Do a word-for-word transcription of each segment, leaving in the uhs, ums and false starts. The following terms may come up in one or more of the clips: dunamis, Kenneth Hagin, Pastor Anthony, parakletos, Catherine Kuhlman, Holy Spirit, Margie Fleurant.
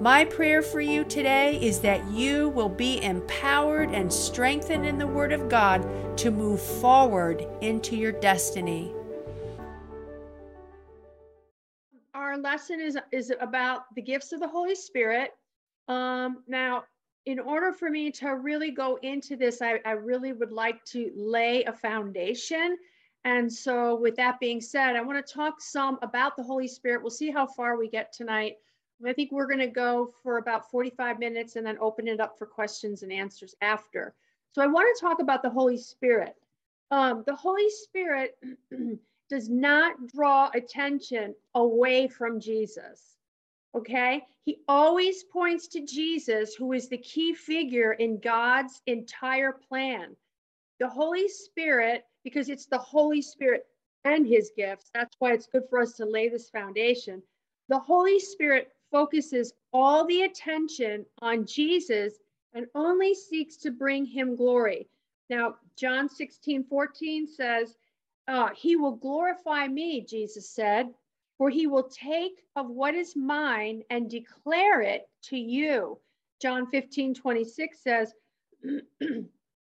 My prayer for you today is that you will be empowered and strengthened in the Word of God to move forward into your destiny. Our lesson is, is about the gifts of the Holy Spirit. Um, now, in order for me to really go into this, I, I really would like to lay a foundation. And so with that being said, I want to talk some about the Holy Spirit. We'll see how far we get tonight. I think we're going to go for about forty-five minutes and then open it up for questions and answers after. So I want to talk about the Holy Spirit. Um, the Holy Spirit does not draw attention away from Jesus, okay? He always points to Jesus, who is the key figure in God's entire plan. The Holy Spirit, because it's the Holy Spirit and his gifts, that's why it's good for us to lay this foundation. The Holy Spirit focuses all the attention on Jesus and only seeks to bring him glory. Now, John sixteen fourteen says, uh, he will glorify me, Jesus said, for he will take of what is mine and declare it to you. John fifteen twenty-six says,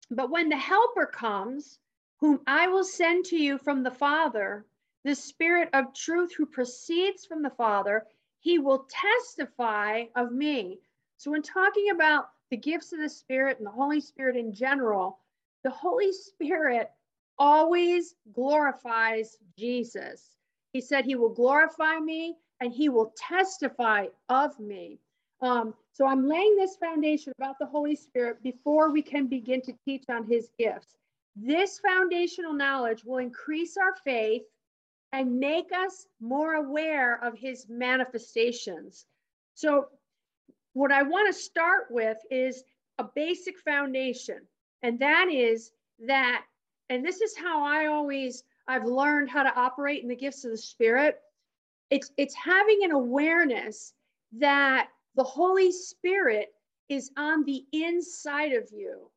but when the Helper comes, whom I will send to you from the Father, the Spirit of truth who proceeds from the Father, he will testify of me. So when talking about the gifts of the Spirit and the Holy Spirit in general, the Holy Spirit always glorifies Jesus. He said he will glorify me and he will testify of me. Um, so I'm laying this foundation about the Holy Spirit before we can begin to teach on his gifts. This foundational knowledge will increase our faith and make us more aware of his manifestations. So what I want to start with is a basic foundation. And that is that, and this is how I always, I've learned how to operate in the gifts of the Spirit. It's, it's having an awareness that the Holy Spirit is on the inside of you,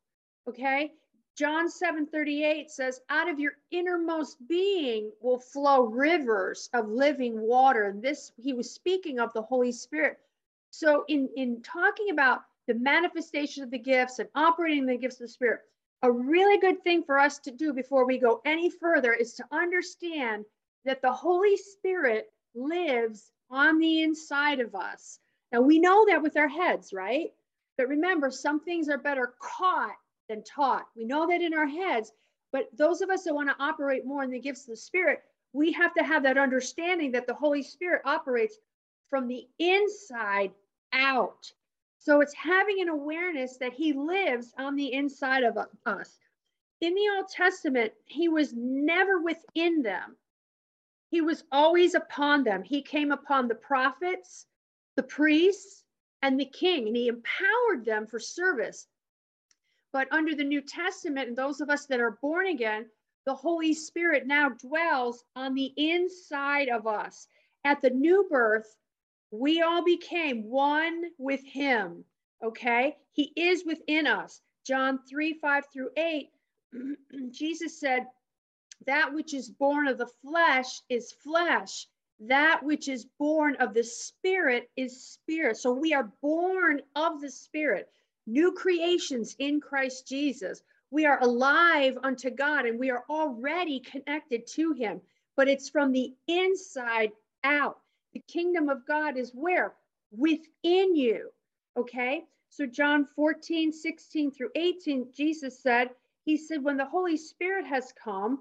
okay? John seven thirty-eight says, out of your innermost being will flow rivers of living water. And this, he was speaking of the Holy Spirit. So in, in talking about the manifestation of the gifts and operating the gifts of the Spirit, a really good thing for us to do before we go any further is to understand that the Holy Spirit lives on the inside of us. Now, we know that with our heads, right? But remember, some things are better caught than taught. We know that in our heads, but those of us that want to operate more in the gifts of the Spirit, we have to have that understanding that the Holy Spirit operates from the inside out. So it's having an awareness that he lives on the inside of us. In the Old Testament, he was never within them. He was always upon them. He came upon the prophets, the priests, and the king, and he empowered them for service. But under the New Testament, and those of us that are born again, the Holy Spirit now dwells on the inside of us. At the new birth, we all became one with him, okay? He is within us. John three, five through eight, Jesus said, that which is born of the flesh is flesh. That which is born of the Spirit is spirit. So we are born of the Spirit. New creations in Christ Jesus. We are alive unto God and we are already connected to him, but it's from the inside out. The kingdom of God is where? Within you, okay? So John fourteen, sixteen through eighteen, Jesus said, he said, when the Holy Spirit has come,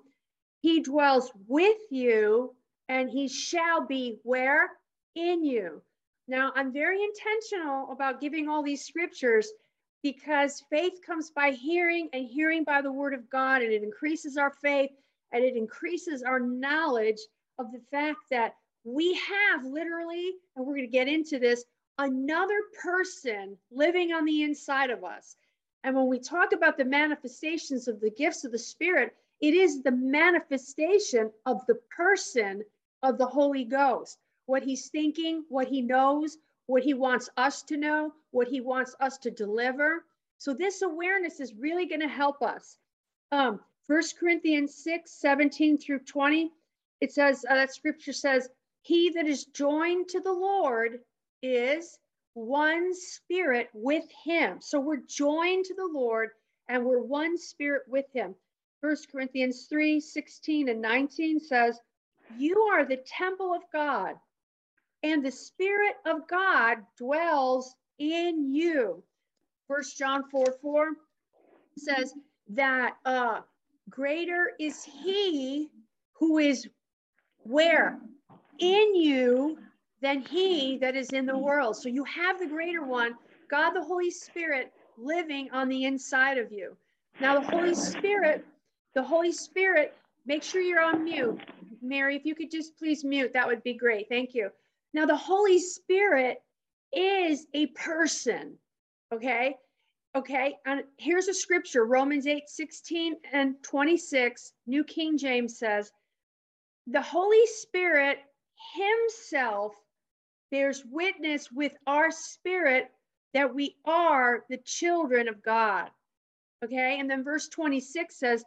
he dwells with you and he shall be where? In you. Now, I'm very intentional about giving all these scriptures because faith comes by hearing and hearing by the word of God, and it increases our faith and it increases our knowledge of the fact that we have literally, and we're going to get into this, another person living on the inside of us. And when we talk about the manifestations of the gifts of the Spirit, It is the manifestation of the person of the Holy Ghost, what he's thinking, what he knows, what he wants us to know, what he wants us to deliver. So this awareness is really going to help us. Um, First Corinthians six, seventeen through twenty, it says, uh, that scripture says, he that is joined to the Lord is one spirit with him. So we're joined to the Lord and we're one spirit with him. First Corinthians three, sixteen and nineteen says, you are the temple of God, and the Spirit of God dwells in you. First John four, four says that uh, greater is he who is where? In you than he that is in the world. So you have the greater one, God the Holy Spirit, living on the inside of you. Now the Holy Spirit, the Holy Spirit, make sure you're on mute. Mary, if you could just please mute, that would be great. Thank you. Now, the Holy Spirit is a person, okay? Okay, and here's a scripture, Romans eight, sixteen and twenty-six, New King James says, the Holy Spirit himself bears witness with our spirit that we are the children of God, okay? And then verse twenty-six says,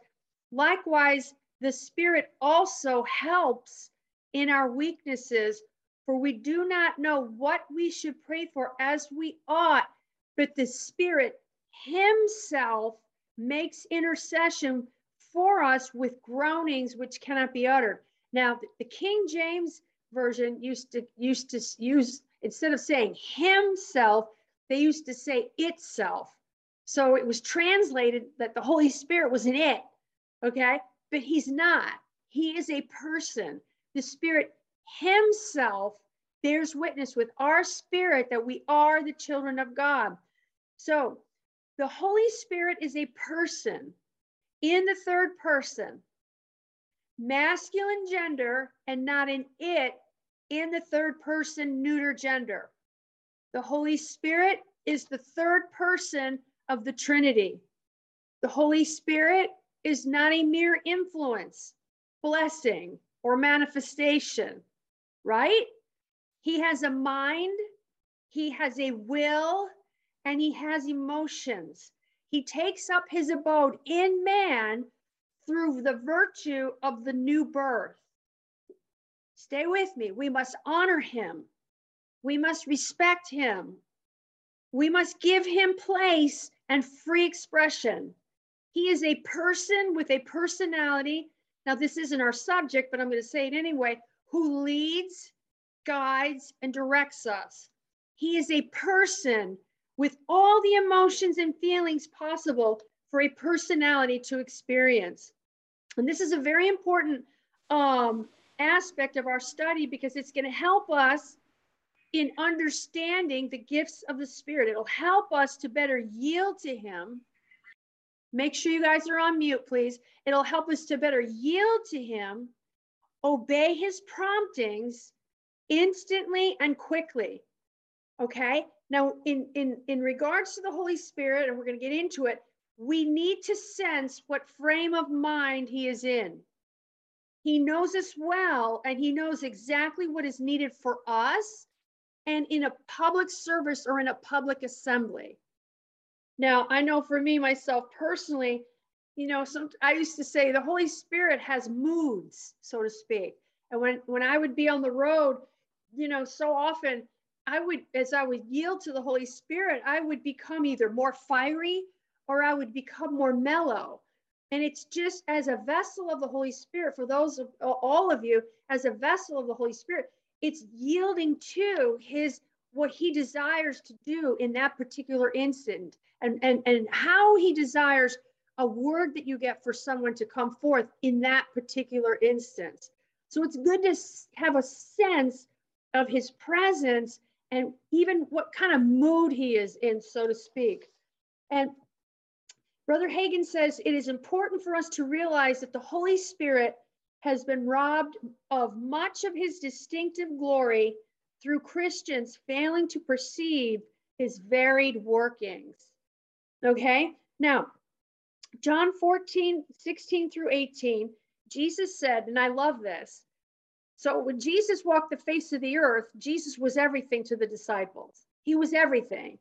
likewise, the Spirit also helps in our weaknesses, for we do not know what we should pray for as we ought, but the Spirit himself makes intercession for us with groanings which cannot be uttered. Now, the King James Version used to, used to use, instead of saying himself, they used to say itself. So it was translated that the Holy Spirit was an it, okay? But he's not. He is a person. The Spirit himself bears witness with our spirit that we are the children of God. So the Holy Spirit is a person in the third person, masculine gender, and not an it in the third person, neuter gender. The Holy Spirit is the third person of the Trinity. The Holy Spirit is not a mere influence, blessing, or manifestation, right? He has a mind, he has a will, and he has emotions. He takes up his abode in man through the virtue of the new birth. Stay with me. We must honor him. We must respect him. We must give him place and free expression. He is a person with a personality. Now, this isn't our subject, but I'm going to say it anyway, who leads, guides, and directs us. He is a person with all the emotions and feelings possible for a personality to experience. And this is a very important um, aspect of our study, because it's going to help us in understanding the gifts of the Spirit. It'll help us to better yield to him. Make sure you guys are on mute, please. It'll help us to better yield to him, obey his promptings instantly and quickly, okay? Now, in, in, in regards to the Holy Spirit, and we're going to get into it, we need to sense what frame of mind he is in. He knows us well, and he knows exactly what is needed for us and in a public service or in a public assembly. Now, I know for me, myself personally, you know, some, I used to say the Holy Spirit has moods, so to speak. And when, when I would be on the road, you know, so often I would, as I would yield to the Holy Spirit, I would become either more fiery or I would become more mellow. And it's just as a vessel of the Holy Spirit, for those of all of you, as a vessel of the Holy Spirit, it's yielding to his, what he desires to do in that particular instant, and, and, and how he desires a word that you get for someone to come forth in that particular instance. So it's good to have a sense of his presence and even what kind of mood he is in, so to speak. And Brother Hagin says, it is important for us to realize that the Holy Spirit has been robbed of much of his distinctive glory through Christians failing to perceive his varied workings. Okay, now John fourteen, sixteen through eighteen, Jesus said, and I love this. So when Jesus walked the face of the earth, Jesus was everything to the disciples. He was everything,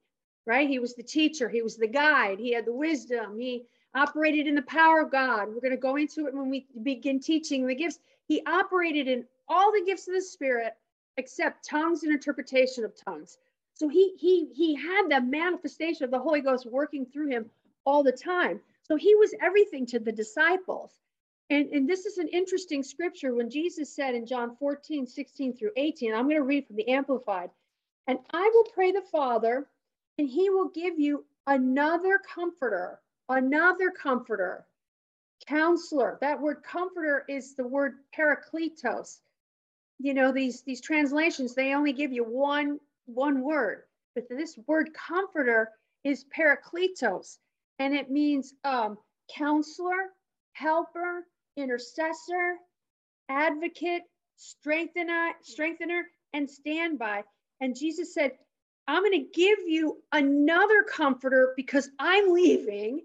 right? He was the teacher. He was the guide. He had the wisdom. He operated in the power of God. We're going to go into it when we begin teaching the gifts. He operated in all the gifts of the Spirit, except tongues and interpretation of tongues. So he he he had the manifestation of the Holy Ghost working through him all the time. So he was everything to the disciples. And, and this is an interesting scripture when Jesus said in John fourteen, sixteen through eighteen, I'm going to read from the Amplified. And I will pray the Father, and he will give you another comforter, another comforter, counselor. That word comforter is the word parakletos. You know, these, these translations, they only give you one, one word, but this word comforter is parakletos, and it means um, counselor, helper, intercessor, advocate, strengthener, strengthener, and standby. And Jesus said, I'm going to give you another comforter because I'm leaving,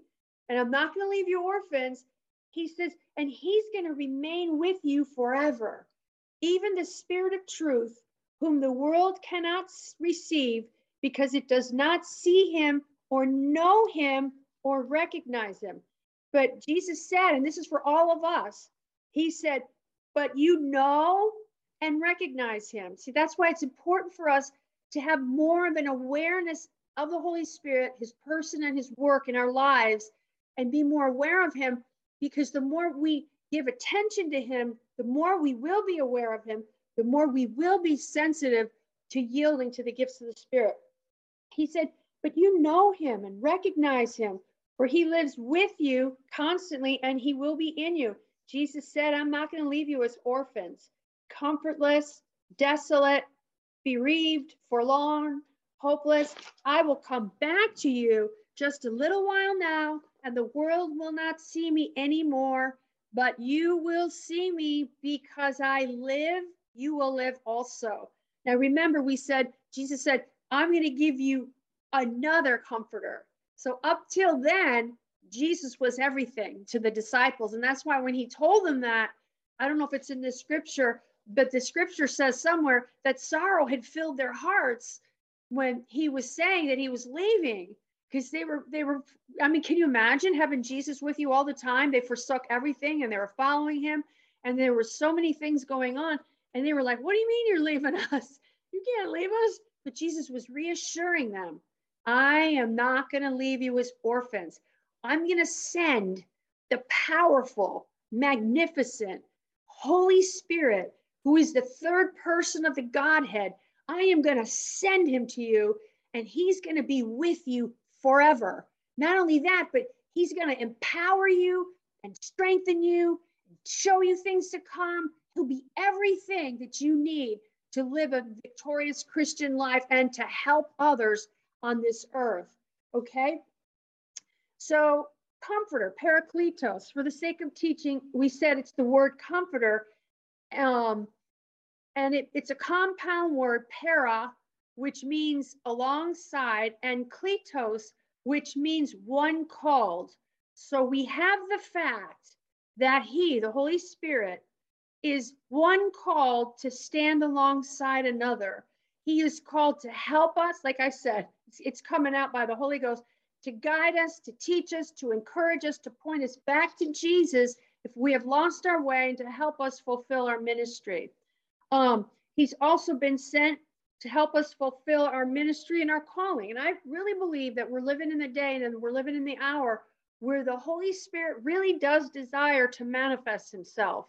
and I'm not going to leave you orphans. He says, and he's going to remain with you forever. Even the Spirit of truth, whom the world cannot receive because it does not see him or know him or recognize him. But Jesus said, and this is for all of us, he said, but you know and recognize him. See, that's why it's important for us to have more of an awareness of the Holy Spirit, his person and his work in our lives, and be more aware of him, because the more we give attention to him, the more we will be aware of him, the more we will be sensitive to yielding to the gifts of the Spirit. He said, but you know him and recognize him, for he lives with you constantly and he will be in you. Jesus said, I'm not going to leave you as orphans, comfortless, desolate, bereaved, forlorn, hopeless. I will come back to you just a little while now, and the world will not see me anymore. But you will see me because I live, you will live also. Now, remember, we said, Jesus said, I'm going to give you another comforter. So up till then, Jesus was everything to the disciples. And that's why when he told them that, I don't know if it's in this scripture, but the scripture says somewhere that sorrow had filled their hearts when he was saying that he was leaving. Because they were, they were, I mean, can you imagine having Jesus with you all the time? They forsook everything and they were following him. And there were so many things going on. And they were like, what do you mean you're leaving us? You can't leave us. But Jesus was reassuring them. I am not going to leave you as orphans. I'm going to send the powerful, magnificent Holy Spirit, who is the third person of the Godhead. I am going to send him to you, and he's going to be with you forever. Not only that, but he's going to empower you and strengthen you, and show you things to come. He'll be everything that you need to live a victorious Christian life and to help others on this earth. Okay? So, comforter, parakletos. For the sake of teaching, we said it's the word comforter, um, and it, it's a compound word, para, which means alongside, and kletos, which means one called. So we have the fact that he, the Holy Spirit, is one called to stand alongside another. He is called to help us. Like I said, it's, it's coming out by the Holy Ghost to guide us, to teach us, to encourage us, to point us back to Jesus if we have lost our way, and to help us fulfill our ministry. Um, he's also been sent to help us fulfill our ministry and our calling. And I really believe that we're living in the day and we're living in the hour where the Holy Spirit really does desire to manifest himself.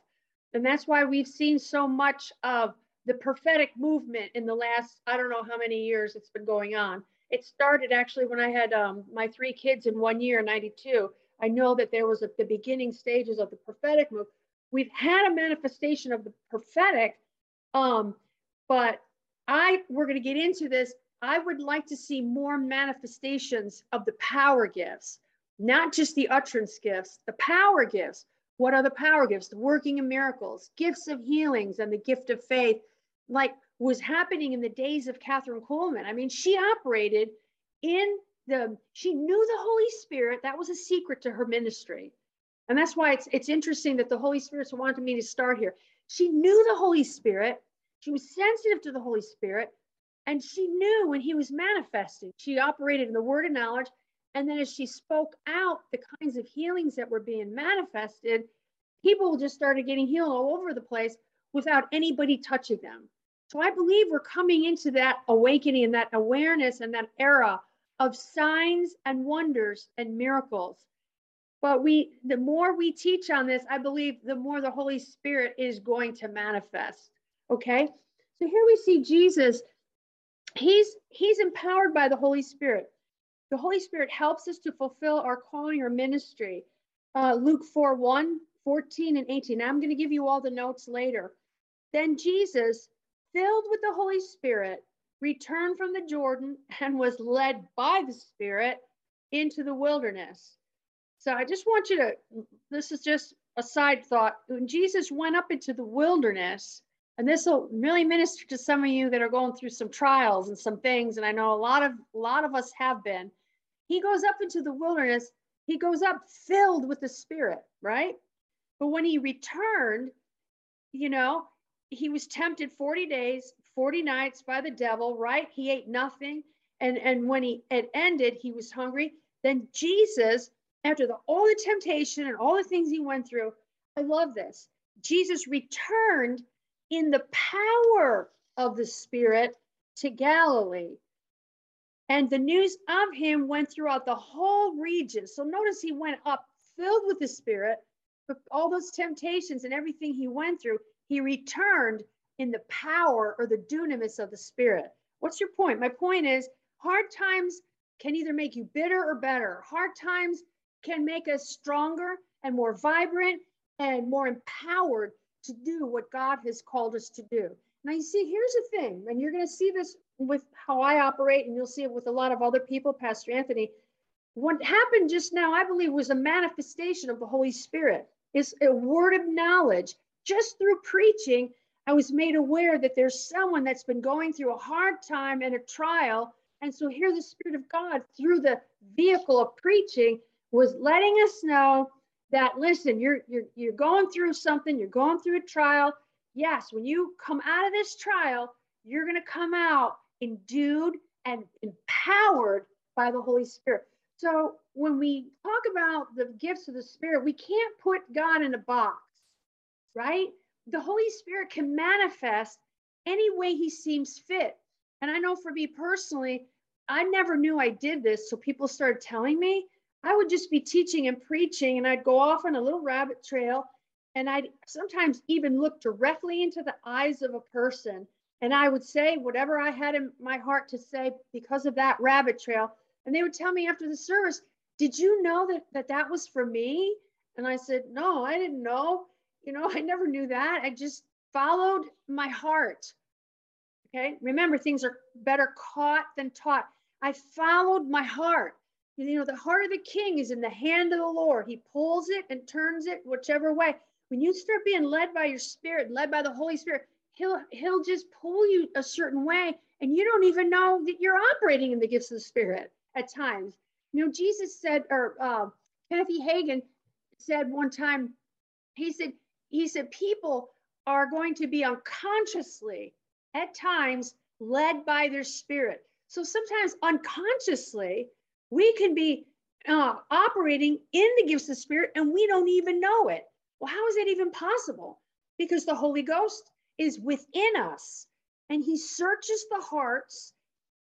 And that's why we've seen so much of the prophetic movement in the last, I don't know how many years it's been going on. It started actually when I had um, my three kids in one year, ninety-two. I know that there was at the beginning stages of the prophetic move. We've had a manifestation of the prophetic, um, but I, we're going to get into this. I would like to see more manifestations of the power gifts, not just the utterance gifts, the power gifts. What are the power gifts? The working of miracles, gifts of healings, and the gift of faith, like was happening in the days of Catherine Kuhlman. I mean, she operated in the, she knew the Holy Spirit. That was a secret to her ministry. And that's why it's, it's interesting that the Holy Spirit wanted me to start here. She knew the Holy Spirit. She was sensitive to the Holy Spirit. And she knew when he was manifesting. She operated in the word of knowledge. And then as she spoke out the kinds of healings that were being manifested, people just started getting healed all over the place without anybody touching them. So I believe we're coming into that awakening and that awareness and that era of signs and wonders and miracles. But we, the more we teach on this, I believe the more the Holy Spirit is going to manifest. Okay, so here we see Jesus. He's, he's empowered by the Holy Spirit. The Holy Spirit helps us to fulfill our calling or ministry. Uh, Luke four, one, fourteen, and eighteen. Now I'm going to give you all the notes later. Then Jesus, filled with the Holy Spirit, returned from the Jordan and was led by the Spirit into the wilderness. So I just want you to, this is just a side thought. When Jesus went up into the wilderness, and this will really minister to some of you that are going through some trials and some things, and I know a lot of, a lot of us have been. He goes up into the wilderness. He goes up filled with the Spirit, right? But when he returned, you know, he was tempted forty days, forty nights by the devil, right? He ate nothing. And, and when he, it ended, he was hungry. Then Jesus, after the, all the temptation and all the things he went through, I love this. Jesus returned in the power of the Spirit to Galilee. And the news of him went throughout the whole region. So notice he went up filled with the Spirit, but all those temptations and everything he went through, he returned in the power or the dunamis of the Spirit. What's your point? My point is, hard times can either make you bitter or better. Hard times can make us stronger and more vibrant and more empowered to do what God has called us to do. Now, you see, here's the thing, and you're going to see this with how I operate, and you'll see it with a lot of other people, Pastor Anthony. What happened just now, I believe, was a manifestation of the Holy Spirit. It's a word of knowledge. Just through preaching, I was made aware that there's someone that's been going through a hard time and a trial. And so here the Spirit of God, through the vehicle of preaching, was letting us know that, listen, you're, you're, you're going through something, you're going through a trial. Yes, when you come out of this trial, you're going to come out endued and empowered by the Holy Spirit. So when we talk about the gifts of the Spirit, we can't put God in a box, right? The Holy Spirit can manifest any way he seems fit. And I know for me personally, I never knew I did this. So people started telling me, I would just be teaching and preaching, and I'd go off on a little rabbit trail. And I'd sometimes even look directly into the eyes of a person. And I would say whatever I had in my heart to say because of that rabbit trail. And they would tell me after the service, did you know that that, that was for me? And I said, no, I didn't know. You know, I never knew that. I just followed my heart. Okay. Remember, things are better caught than taught. I followed my heart. You know, the heart of the king is in the hand of the Lord. He pulls it and turns it whichever way. When you start being led by your Spirit, led by the Holy Spirit, he'll, he'll just pull you a certain way. And you don't even know that you're operating in the gifts of the Spirit at times. You know, Jesus said, or uh, Kenneth Hagin said one time, he said, He said, people are going to be unconsciously at times led by their Spirit. So sometimes unconsciously, we can be uh, operating in the gifts of Spirit and we don't even know it. Well, how is that even possible? Because the Holy Ghost is within us and he searches the hearts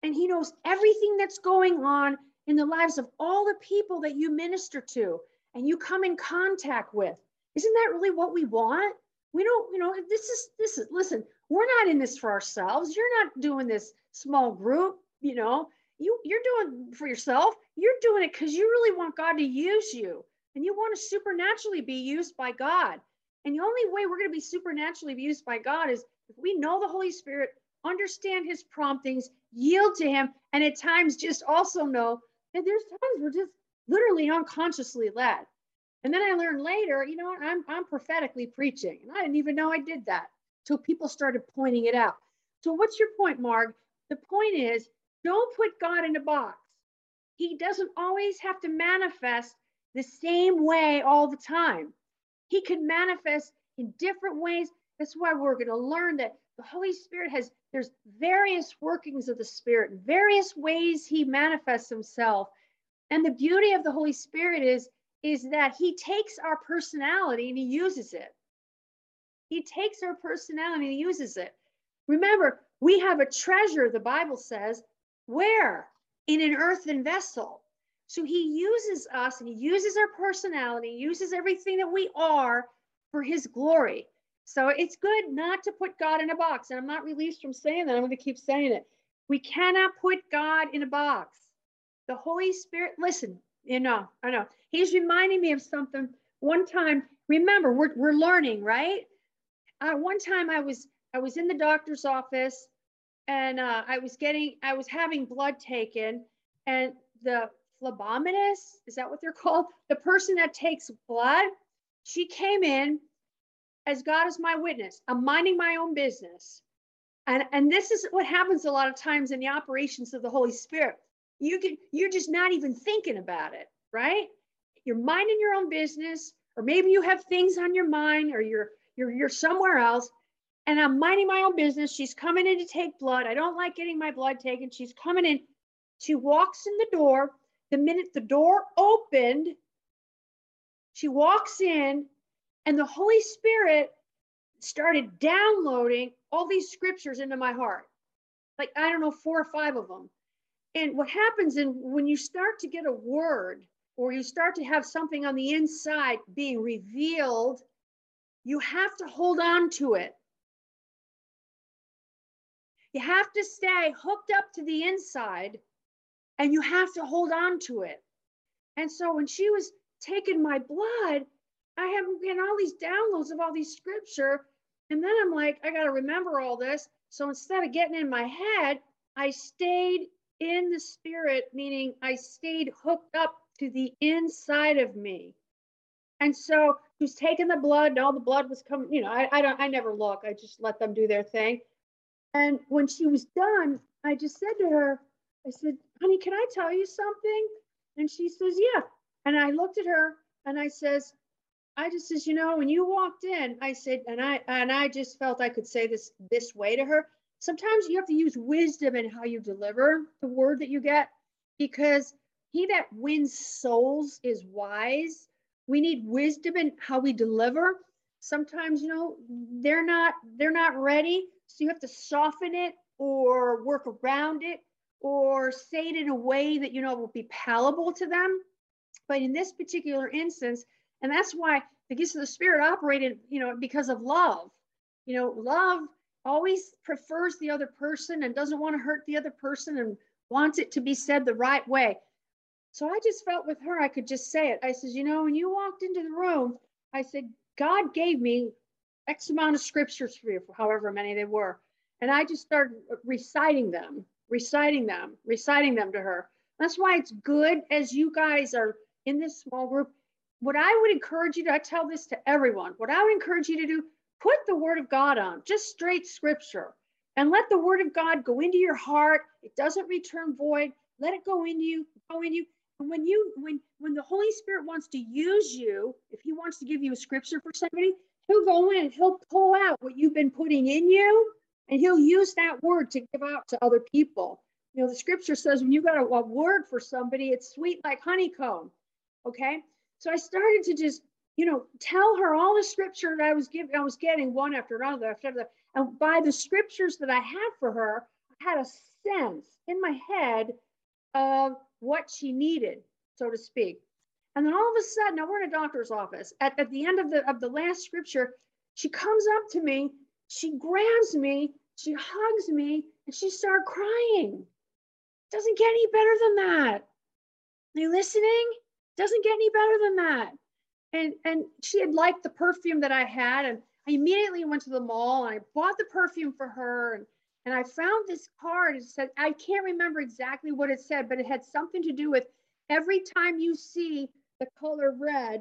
and he knows everything that's going on in the lives of all the people that you minister to and you come in contact with. Isn't that really what we want? We don't, you know, this is, this is, listen, we're not in this for ourselves. You're not doing this small group, you know, you, you're doing it for yourself. You're doing it because you really want God to use you and you want to supernaturally be used by God. And the only way we're going to be supernaturally used by God is if we know the Holy Spirit, understand his promptings, yield to him, and at times just also know that there's times we're just literally unconsciously led. And then I learned later, you know, I'm, I'm prophetically preaching. And I didn't even know I did that till people started pointing it out. So what's your point, Marg? The point is, don't put God in a box. he doesn't always have to manifest the same way all the time. He can manifest in different ways. That's why we're going to learn that the Holy Spirit has, there's various workings of the Spirit, various ways he manifests himself. And the beauty of the Holy Spirit is, is that he takes our personality and he uses it. He takes our personality and he uses it. Remember, we have a treasure, the Bible says, where? In an earthen vessel. So he uses us and he uses our personality, uses everything that we are for his glory. So it's good not to put God in a box. And I'm not released from saying that. I'm going to keep saying it. We cannot put God in a box. The Holy Spirit, listen, you know, I know. He's reminding me of something. One time, remember, we're, we're learning, right? Uh, one time I was, I was in the doctor's office and uh, I was getting, I was having blood taken, and the phlebotomist, is that what they're called? The person that takes blood, she came in. As God is my witness, I'm minding my own business. And, and this is what happens a lot of times in the operations of the Holy Spirit. You can, you're just not even thinking about it, right? You're minding your own business, or maybe you have things on your mind, or you're, you're, you're somewhere else. And I'm minding my own business. She's coming in to take blood. I don't like getting my blood taken. She's coming in. She walks in the door. The minute the door opened, she walks in. And the Holy Spirit started downloading all these scriptures into my heart. Like, I don't know, four or five of them. And what happens in, when you start to get a word, or you start to have something on the inside being revealed, you have to hold on to it. You have to stay hooked up to the inside, and you have to hold on to it. And so when she was taking my blood, I have getting all these downloads of all these scripture. And then I'm like, I got to remember all this. So instead of getting in my head, I stayed in the spirit, meaning I stayed hooked up to the inside of me. And so who's taking the blood, and all the blood was coming, you know, I, I don't, I never look, I just let them do their thing. And when she was done, I just said to her, I said, honey, can I tell you something? And she says, yeah. And I looked at her and I says, I just says, you know, when you walked in, I said, and I and I just felt I could say this this way to her. Sometimes you have to use wisdom in how you deliver the word that you get, because he that wins souls is wise. We need wisdom in how we deliver. Sometimes, you know, they're not they're not ready, so you have to soften it or work around it or say it in a way that, you know, will be palatable to them. But in this particular instance. And that's why the gifts of the Spirit operated, you know, because of love. You know, love always prefers the other person and doesn't want to hurt the other person and wants it to be said the right way. So I just felt with her, I could just say it. I says, you know, when you walked into the room, I said, God gave me X amount of scriptures for you, for however many they were. And I just started reciting them, reciting them, reciting them to her. That's why it's good as you guys are in this small group. What I would encourage you to, I tell this to everyone, what I would encourage you to do, put the word of God on, just straight scripture, and let the word of God go into your heart. It doesn't return void. Let it go into you, go in you. And when you, when, when the Holy Spirit wants to use you, if he wants to give you a scripture for somebody, he'll go in, he'll pull out what you've been putting in you, and he'll use that word to give out to other people. You know, the scripture says when you got a, a word for somebody, it's sweet like honeycomb. Okay. So I started to just, you know, tell her all the scripture that I was giving, I was getting one after another, after another. And by the scriptures that I had for her, I had a sense in my head of what she needed, so to speak. And then all of a sudden, now we're in a doctor's office. At, at the end of the, of the last scripture, she comes up to me, she grabs me, she hugs me, and she started crying. Doesn't get any better than that. Are you listening? Doesn't get any better than that. And and she had liked the perfume that I had, and I immediately went to the mall and I bought the perfume for her. And, and I found this card. It said, I can't remember exactly what it said, but it had something to do with every time you see the color red,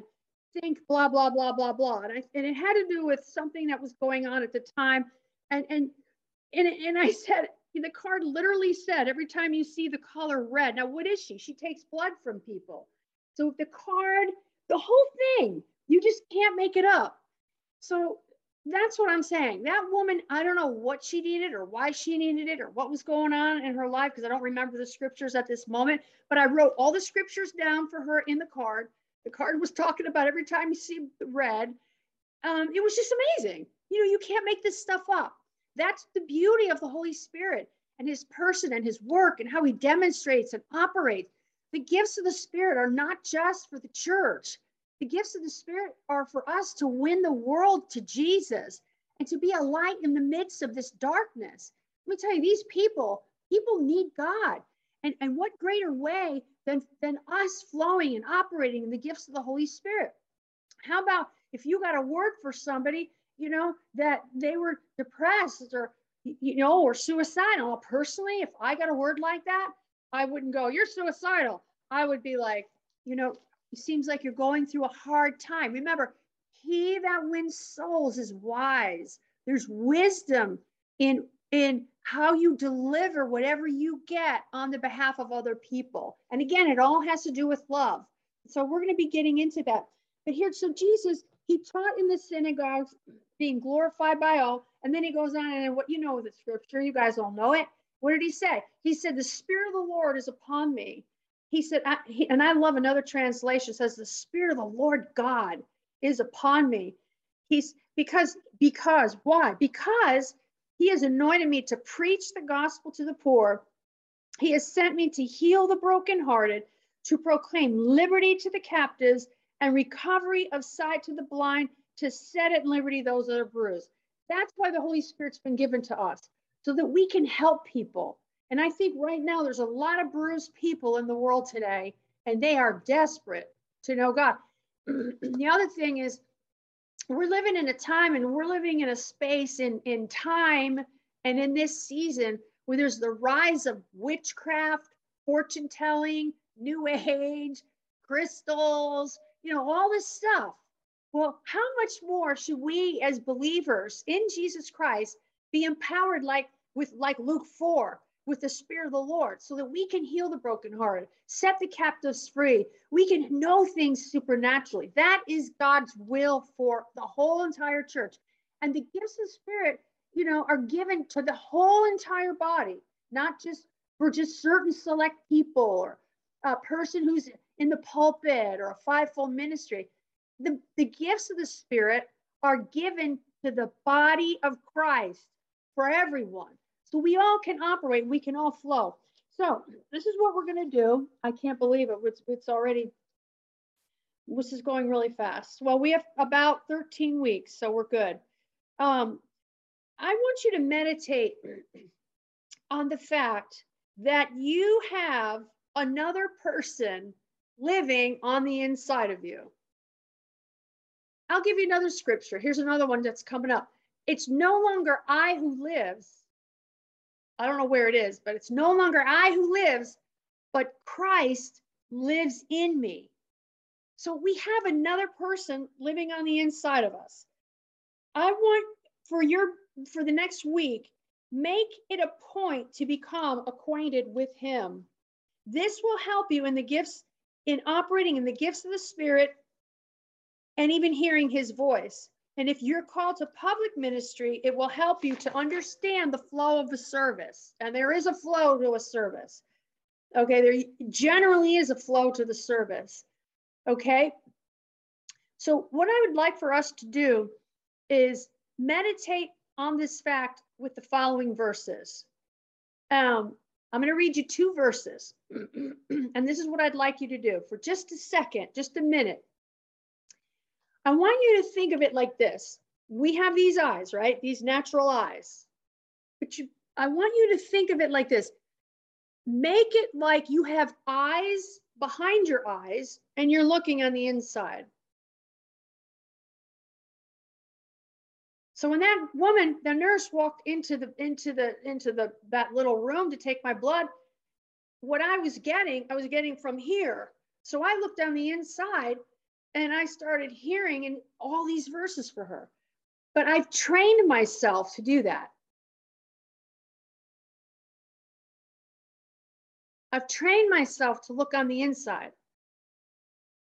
think blah, blah, blah, blah, blah. And, I, and it had to do with something that was going on at the time. And and and, and I said, The card literally said, every time you see the color red. Now, what is she? She takes blood from people. So the card, the whole thing, you just can't make it up. So that's what I'm saying. That woman, I don't know what she needed or why she needed it or what was going on in her life, because I don't remember the scriptures at this moment, but I wrote all the scriptures down for her in the card. The card was talking about every time you see the red. Um, it was just amazing. You know, you can't make this stuff up. That's the beauty of the Holy Spirit and his person and his work and how he demonstrates and operates. The gifts of the Spirit are not just for the church. The gifts of the Spirit are for us to win the world to Jesus and to be a light in the midst of this darkness. Let me tell you, these people, people need God. And, and what greater way than, than us flowing and operating in the gifts of the Holy Spirit? How about if you got a word for somebody, you know, that they were depressed or, you know, or suicidal. Personally, if I got a word like that, I wouldn't go, you're suicidal. I would be like, you know, it seems like you're going through a hard time. Remember, he that wins souls is wise. There's wisdom in, in how you deliver whatever you get on the behalf of other people. And again, it all has to do with love. So we're going to be getting into that. But here, so Jesus, he taught in the synagogues, being glorified by all. And then he goes on, and what you know with the scripture, you guys all know it. What did he say? He said, the Spirit of the Lord is upon me. He said, I, he, and I love another translation, says, the Spirit of the Lord God is upon me. He's because, because, why? Because he has anointed me to preach the gospel to the poor. He has sent me to heal the brokenhearted, to proclaim liberty to the captives, and recovery of sight to the blind, to set at liberty those that are bruised. That's why the Holy Spirit's been given to us, so that we can help people. And I think right now there's a lot of bruised people in the world today, and they are desperate to know God. The other thing is, we're living in a time and we're living in a space in, in time and in this season where there's the rise of witchcraft, fortune telling, new age, crystals, you know, all this stuff. Well, how much more should we as believers in Jesus Christ be empowered like with like Luke four, with the Spirit of the Lord, so that we can heal the brokenhearted, set the captives free. We can know things supernaturally. That is God's will for the whole entire church. And the gifts of Spirit, you know, are given to the whole entire body, not just for just certain select people or a person who's in the pulpit or a fivefold ministry. The, the gifts of the Spirit are given to the body of Christ for everyone. So we all can operate, we can all flow. So this is what we're going to do. I can't believe it. It's, it's already, this is going really fast. Well, we have about thirteen weeks, so we're good. Um, I want you to meditate on the fact that you have another person living on the inside of you. I'll give you another scripture. Here's another one that's coming up. It's no longer I who lives. I don't know where it is, but it's no longer I who lives, but Christ lives in me. So we have another person living on the inside of us. I want for your, for the next week, make it a point to become acquainted with him. This will help you in the gifts, in operating in the gifts of the Spirit, and even hearing his voice. And if you're called to public ministry, it will help you to understand the flow of the service. And there is a flow to a service. Okay, there generally is a flow to the service. Okay, so what I would like for us to do is meditate on this fact with the following verses. Um, I'm going to read you two verses. And this is what I'd like you to do for just a second, just a minute. I want you to think of it like this. We have these eyes, right? These natural eyes. But you, I want you to think of it like this. Make it like you have eyes behind your eyes and you're looking on the inside. So when that woman, the nurse, walked into the into the into the that little room to take my blood, what I was getting, I was getting from here. So I looked down the inside. And I started hearing in all these verses for her. But I've trained myself to do that. I've trained myself to look on the inside.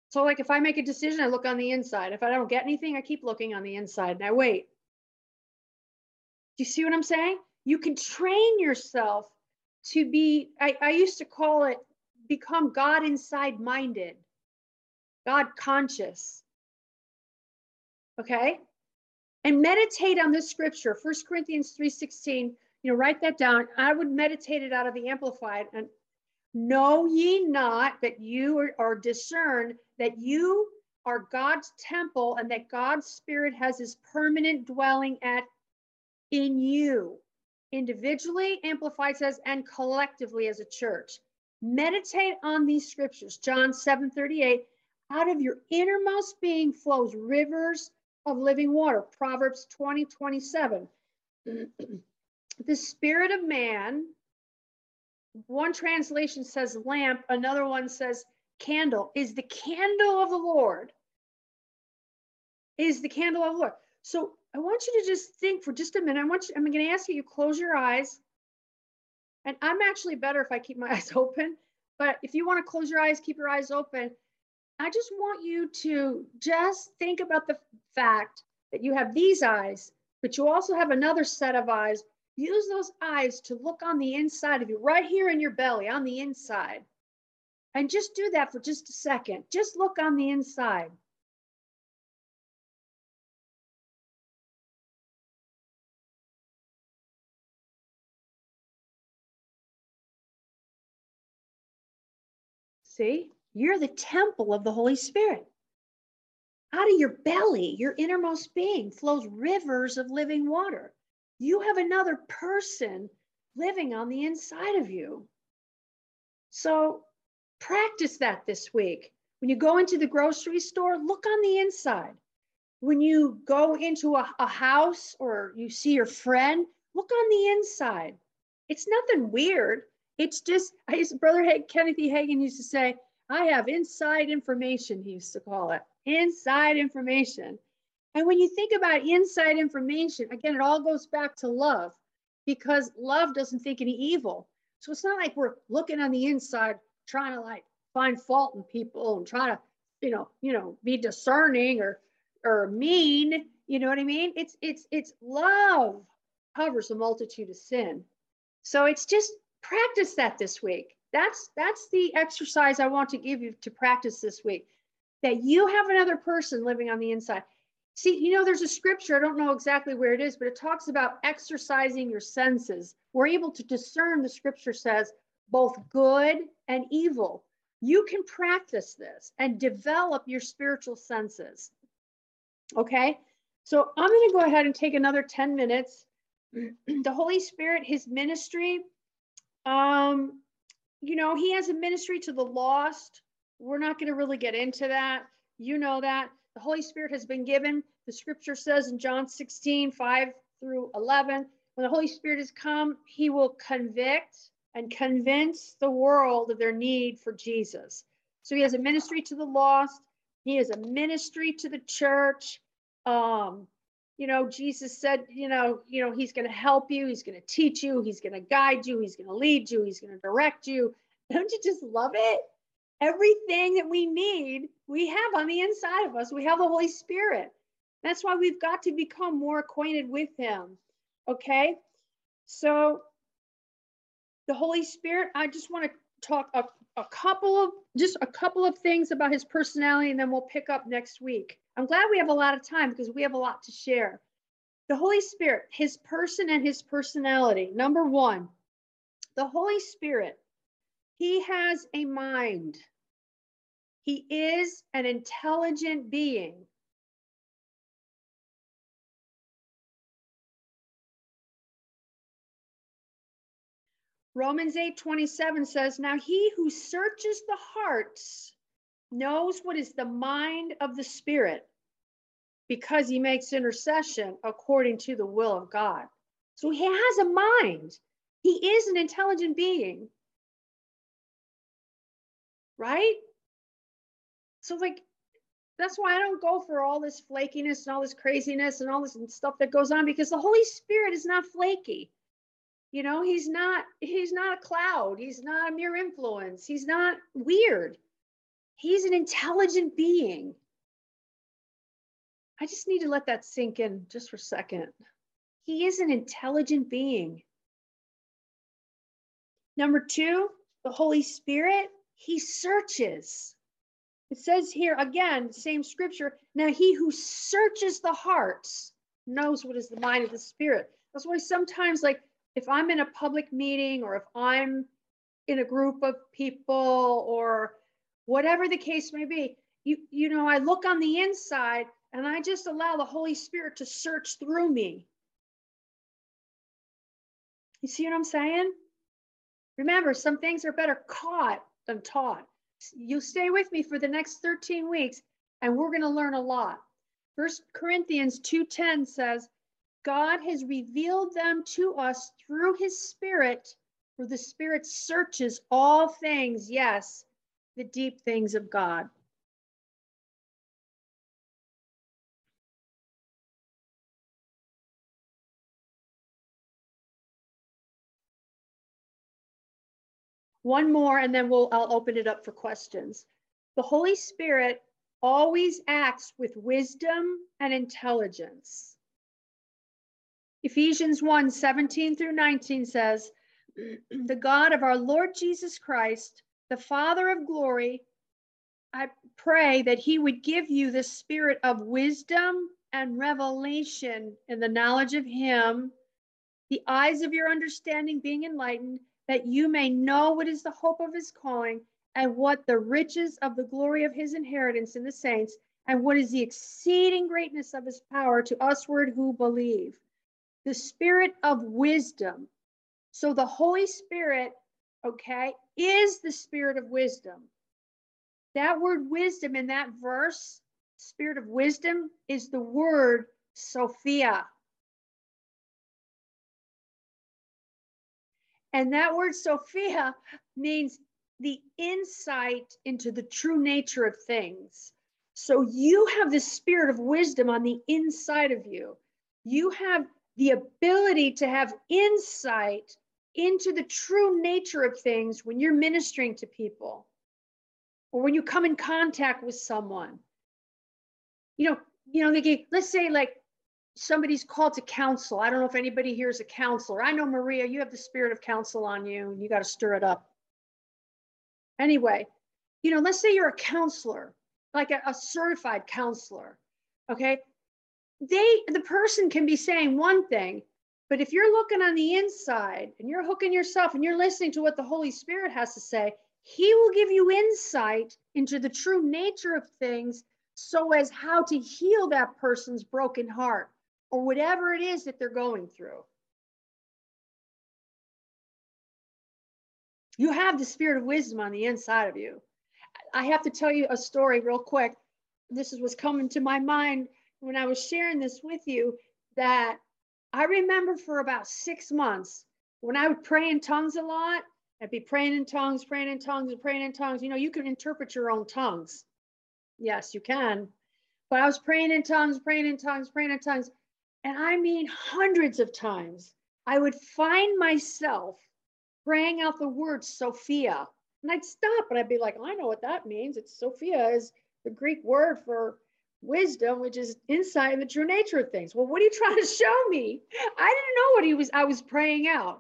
So like if I make a decision, I look on the inside. If I don't get anything, I keep looking on the inside and I wait. Do you see what I'm saying? You can train yourself to be, I, I used to call it, become God inside minded, God conscious. Okay? And meditate on this scripture, First Corinthians three sixteen, you know, write that down. I would meditate it out of the Amplified. And know ye not that you are, are discerned, that you are God's temple and that God's spirit has his permanent dwelling at in you. Individually, Amplified says, and collectively as a church. Meditate on these scriptures. John seven thirty-eight, out of your innermost being flows rivers of living water. Proverbs twenty twenty-seven. The spirit of man, one translation says lamp, another one says candle, is the candle of the Lord. Is the candle of the Lord. So I want you to just think for just a minute. I want you, I'm going to ask you, you close your eyes. And I'm actually better if I keep my eyes open, but if you want to close your eyes, keep your eyes open. I just want you to just think about the fact that you have these eyes, but you also have another set of eyes. Use those eyes to look on the inside of you, right here in your belly, on the inside. And just do that for just a second. Just look on the inside. See, you're the temple of the Holy Spirit. Out of your belly, your innermost being flows rivers of living water. You have another person living on the inside of you. So practice that this week. When you go into the grocery store, look on the inside. When you go into a, a house or you see your friend, look on the inside. It's nothing weird. It's just, I used, Brother Hag, Kenneth Hagin used to say, I have inside information, he used to call it, inside information. And when you think about inside information, again, it all goes back to love, because love doesn't think any evil. So it's not like we're looking on the inside, trying to like find fault in people and try to, you know, you know, be discerning or, or mean, you know what I mean? It's, it's, it's love covers a multitude of sin. So it's just practice that this week. That's, that's the exercise I want to give you to practice this week, that you have another person living on the inside. See, you know, there's a scripture, I don't know exactly where it is, but it talks about exercising your senses. We're able to discern, the scripture says, both good and evil. You can practice this and develop your spiritual senses. Okay, so I'm going to go ahead and take another ten minutes. The Holy Spirit, his ministry, um, you know, he has a ministry to the lost. We're not going to really get into that. You know that. The Holy Spirit has been given. The scripture says in John sixteen, five through eleven, when the Holy Spirit has come, he will convict and convince the world of their need for Jesus. So he has a ministry to the lost. He has a ministry to the church. Um, you know, Jesus said, you know, you know, he's going to help you. He's going to teach you. He's going to guide you. He's going to lead you. He's going to direct you. Don't you just love it? Everything that we need, we have on the inside of us. We have the Holy Spirit. That's why we've got to become more acquainted with him. Okay? So the Holy Spirit, I just want to talk a, a couple of, just a couple of things about his personality, and then we'll pick up next week. I'm glad we have a lot of time because we have a lot to share. The Holy Spirit, his person and his personality. Number one, the Holy Spirit, he has a mind. He is an intelligent being. Romans eight twenty-seven says, now he who searches the hearts knows what is the mind of the Spirit, because he makes intercession according to the will of God. So he has a mind. He is an intelligent being. Right? So like, that's why I don't go for all this flakiness and all this craziness and all this stuff that goes on, because the Holy Spirit is not flaky. You know, he's not, he's not a cloud. He's not a mere influence. He's not weird. He's an intelligent being. I just need to let that sink in just for a second. He is an intelligent being. Number two, the Holy Spirit, he searches. It says here, again, same scripture. Now, he who searches the hearts knows what is the mind of the Spirit. That's why sometimes, like, if I'm in a public meeting or if I'm in a group of people or whatever the case may be, you, you know, I look on the inside and I just allow the Holy Spirit to search through me. You see what I'm saying? Remember, some things are better caught than taught. You stay with me for the next thirteen weeks, and we're going to learn a lot. First Corinthians two ten says, God has revealed them to us through his Spirit, for the Spirit searches all things, yes, the deep things of God. One more, and then we'll, I'll open it up for questions. The Holy Spirit always acts with wisdom and intelligence. Ephesians one, seventeen through nineteen says, the God of our Lord Jesus Christ, the Father of glory, I pray that he would give you the spirit of wisdom and revelation in the knowledge of him, the eyes of your understanding being enlightened, that you may know what is the hope of his calling and what the riches of the glory of his inheritance in the saints and what is the exceeding greatness of his power to usward who believe. The spirit of wisdom. So the Holy Spirit, okay, is the spirit of wisdom. That word wisdom in that verse, spirit of wisdom, is the word Sophia. And that word Sophia means the insight into the true nature of things. So you have the spirit of wisdom on the inside of you. You have the ability to have insight into the true nature of things when you're ministering to people or when you come in contact with someone. You know, you know, they gave, let's say like somebody's called to counsel. I don't know if anybody here is a counselor. I know, Maria, you have the spirit of counsel on you and you got to stir it up. Anyway, you know, let's say you're a counselor, like a, a certified counselor, okay? They, the person can be saying one thing, but if you're looking on the inside and you're hooking yourself and you're listening to what the Holy Spirit has to say, he will give you insight into the true nature of things so as how to heal that person's broken heart or whatever it is that they're going through. You have the spirit of wisdom on the inside of you. I have to tell you a story real quick. This is what's coming to my mind when I was sharing this with you, that I remember for about six months when I would pray in tongues a lot, I'd be praying in tongues, praying in tongues, and praying in tongues. You know, you can interpret your own tongues. Yes, you can. But I was praying in tongues, praying in tongues, praying in tongues. And I mean, hundreds of times, I would find myself praying out the word Sophia. And I'd stop and I'd be like, I know what that means. It's Sophia is the Greek word for wisdom, which is insight in the true nature of things. Well, what are you trying to show me? I didn't know what he was, I was praying out.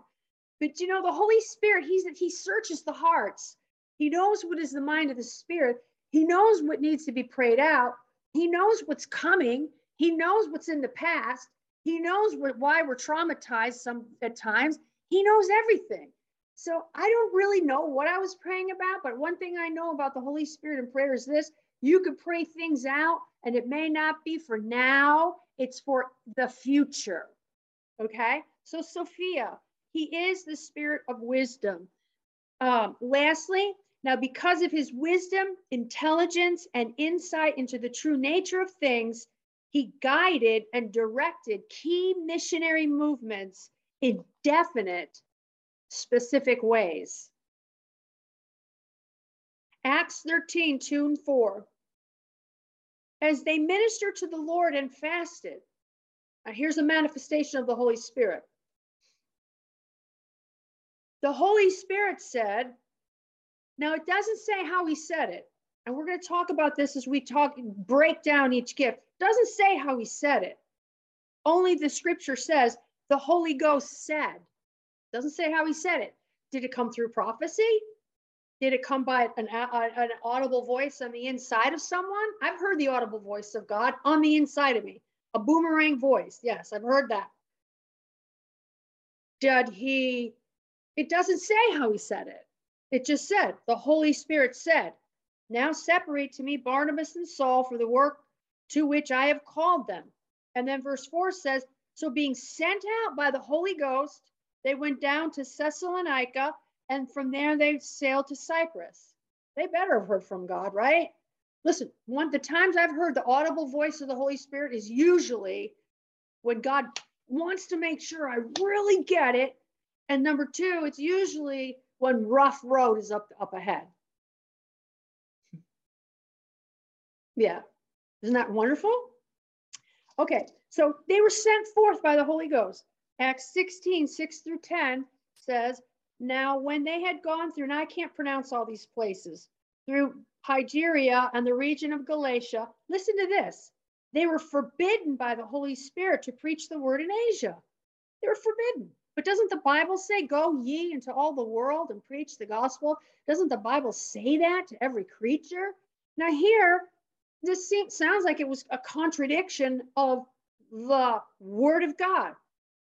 But you know, the Holy Spirit, he's, he searches the hearts. He knows what is the mind of the Spirit. He knows what needs to be prayed out. He knows what's coming. He knows what's in the past. He knows what, why we're traumatized some at times. He knows everything. So I don't really know what I was praying about, but one thing I know about the Holy Spirit and prayer is this: you could pray things out, and it may not be for now, it's for the future, okay? So Sophia, he is the spirit of wisdom. Um, lastly, now because of his wisdom, intelligence, and insight into the true nature of things, he guided and directed key missionary movements in definite, specific ways. Acts thirteen, two and four. As they ministered to the Lord and fasted. Now here's a manifestation of the Holy Spirit. The Holy Spirit said, now it doesn't say how he said it. And we're going to talk about this as we talk, break down each gift. It doesn't say how he said it. Only the scripture says the Holy Ghost said. It doesn't say how he said it. Did it come through prophecy? Did it come by an, uh, an audible voice on the inside of someone? I've heard the audible voice of God on the inside of me. A boomerang voice. Yes, I've heard that. Did he, it doesn't say how he said it. It just said, the Holy Spirit said, now separate to me Barnabas and Saul for the work to which I have called them. And then verse four says, so being sent out by the Holy Ghost, they went down to Thessalonica, and from there they sailed to Cyprus. They better have heard from God, right? Listen, one of the times I've heard the audible voice of the Holy Spirit is usually when God wants to make sure I really get it. And number two, it's usually when rough road is up, up ahead. Yeah. Isn't that wonderful? Okay. So they were sent forth by the Holy Ghost. Acts sixteen, six through ten says, now when they had gone through, and I can't pronounce all these places, through Hygeria and the region of Galatia, listen to this. They were forbidden by the Holy Spirit to preach the word in Asia. They were forbidden. But doesn't the Bible say, go ye into all the world and preach the gospel? Doesn't the Bible say that to every creature? Now here, this seems, sounds like it was a contradiction of the word of God.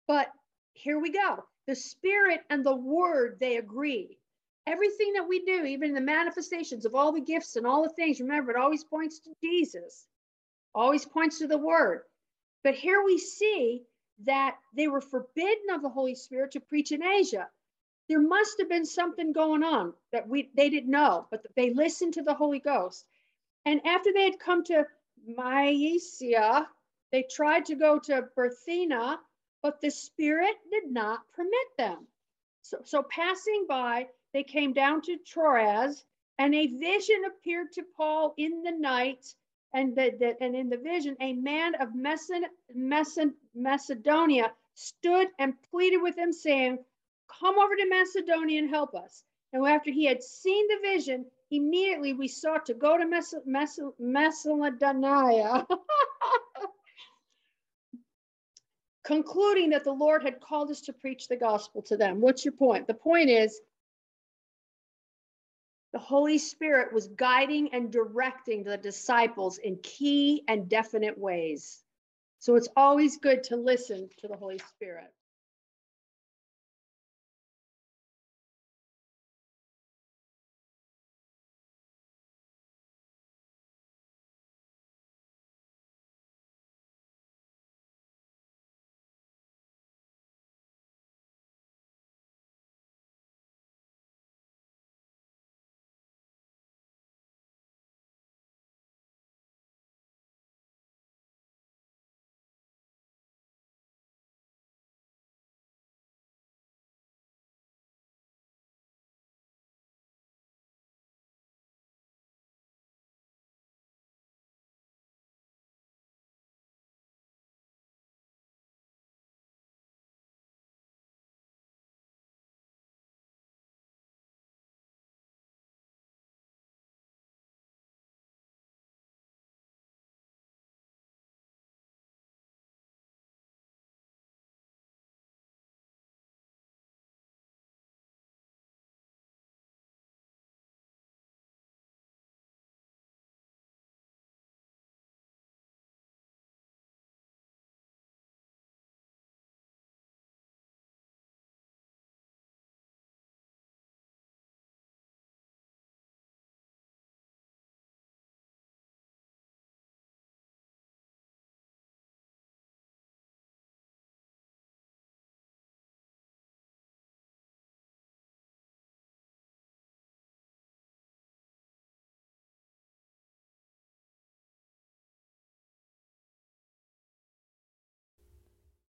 But here we go. The Spirit and the word, they agree. Everything that we do, even the manifestations of all the gifts and all the things, remember, it always points to Jesus, always points to the word. But here we see that they were forbidden of the Holy Spirit to preach in Asia. There must have been something going on that we they didn't know, but they listened to the Holy Ghost. And after they had come to Mysia, they tried to go to Bithynia, but the Spirit did not permit them. So, so passing by, they came down to Troas, and a vision appeared to Paul in the night. And, the, the, and in the vision, a man of Meson, Meson, Macedonia stood and pleaded with him, saying, come over to Macedonia and help us. And after he had seen the vision, immediately we sought to go to Mes- Mes- Macedonia, concluding that the Lord had called us to preach the gospel to them. What's your point? The point is, the Holy Spirit was guiding and directing the disciples in key and definite ways. So it's always good to listen to the Holy Spirit.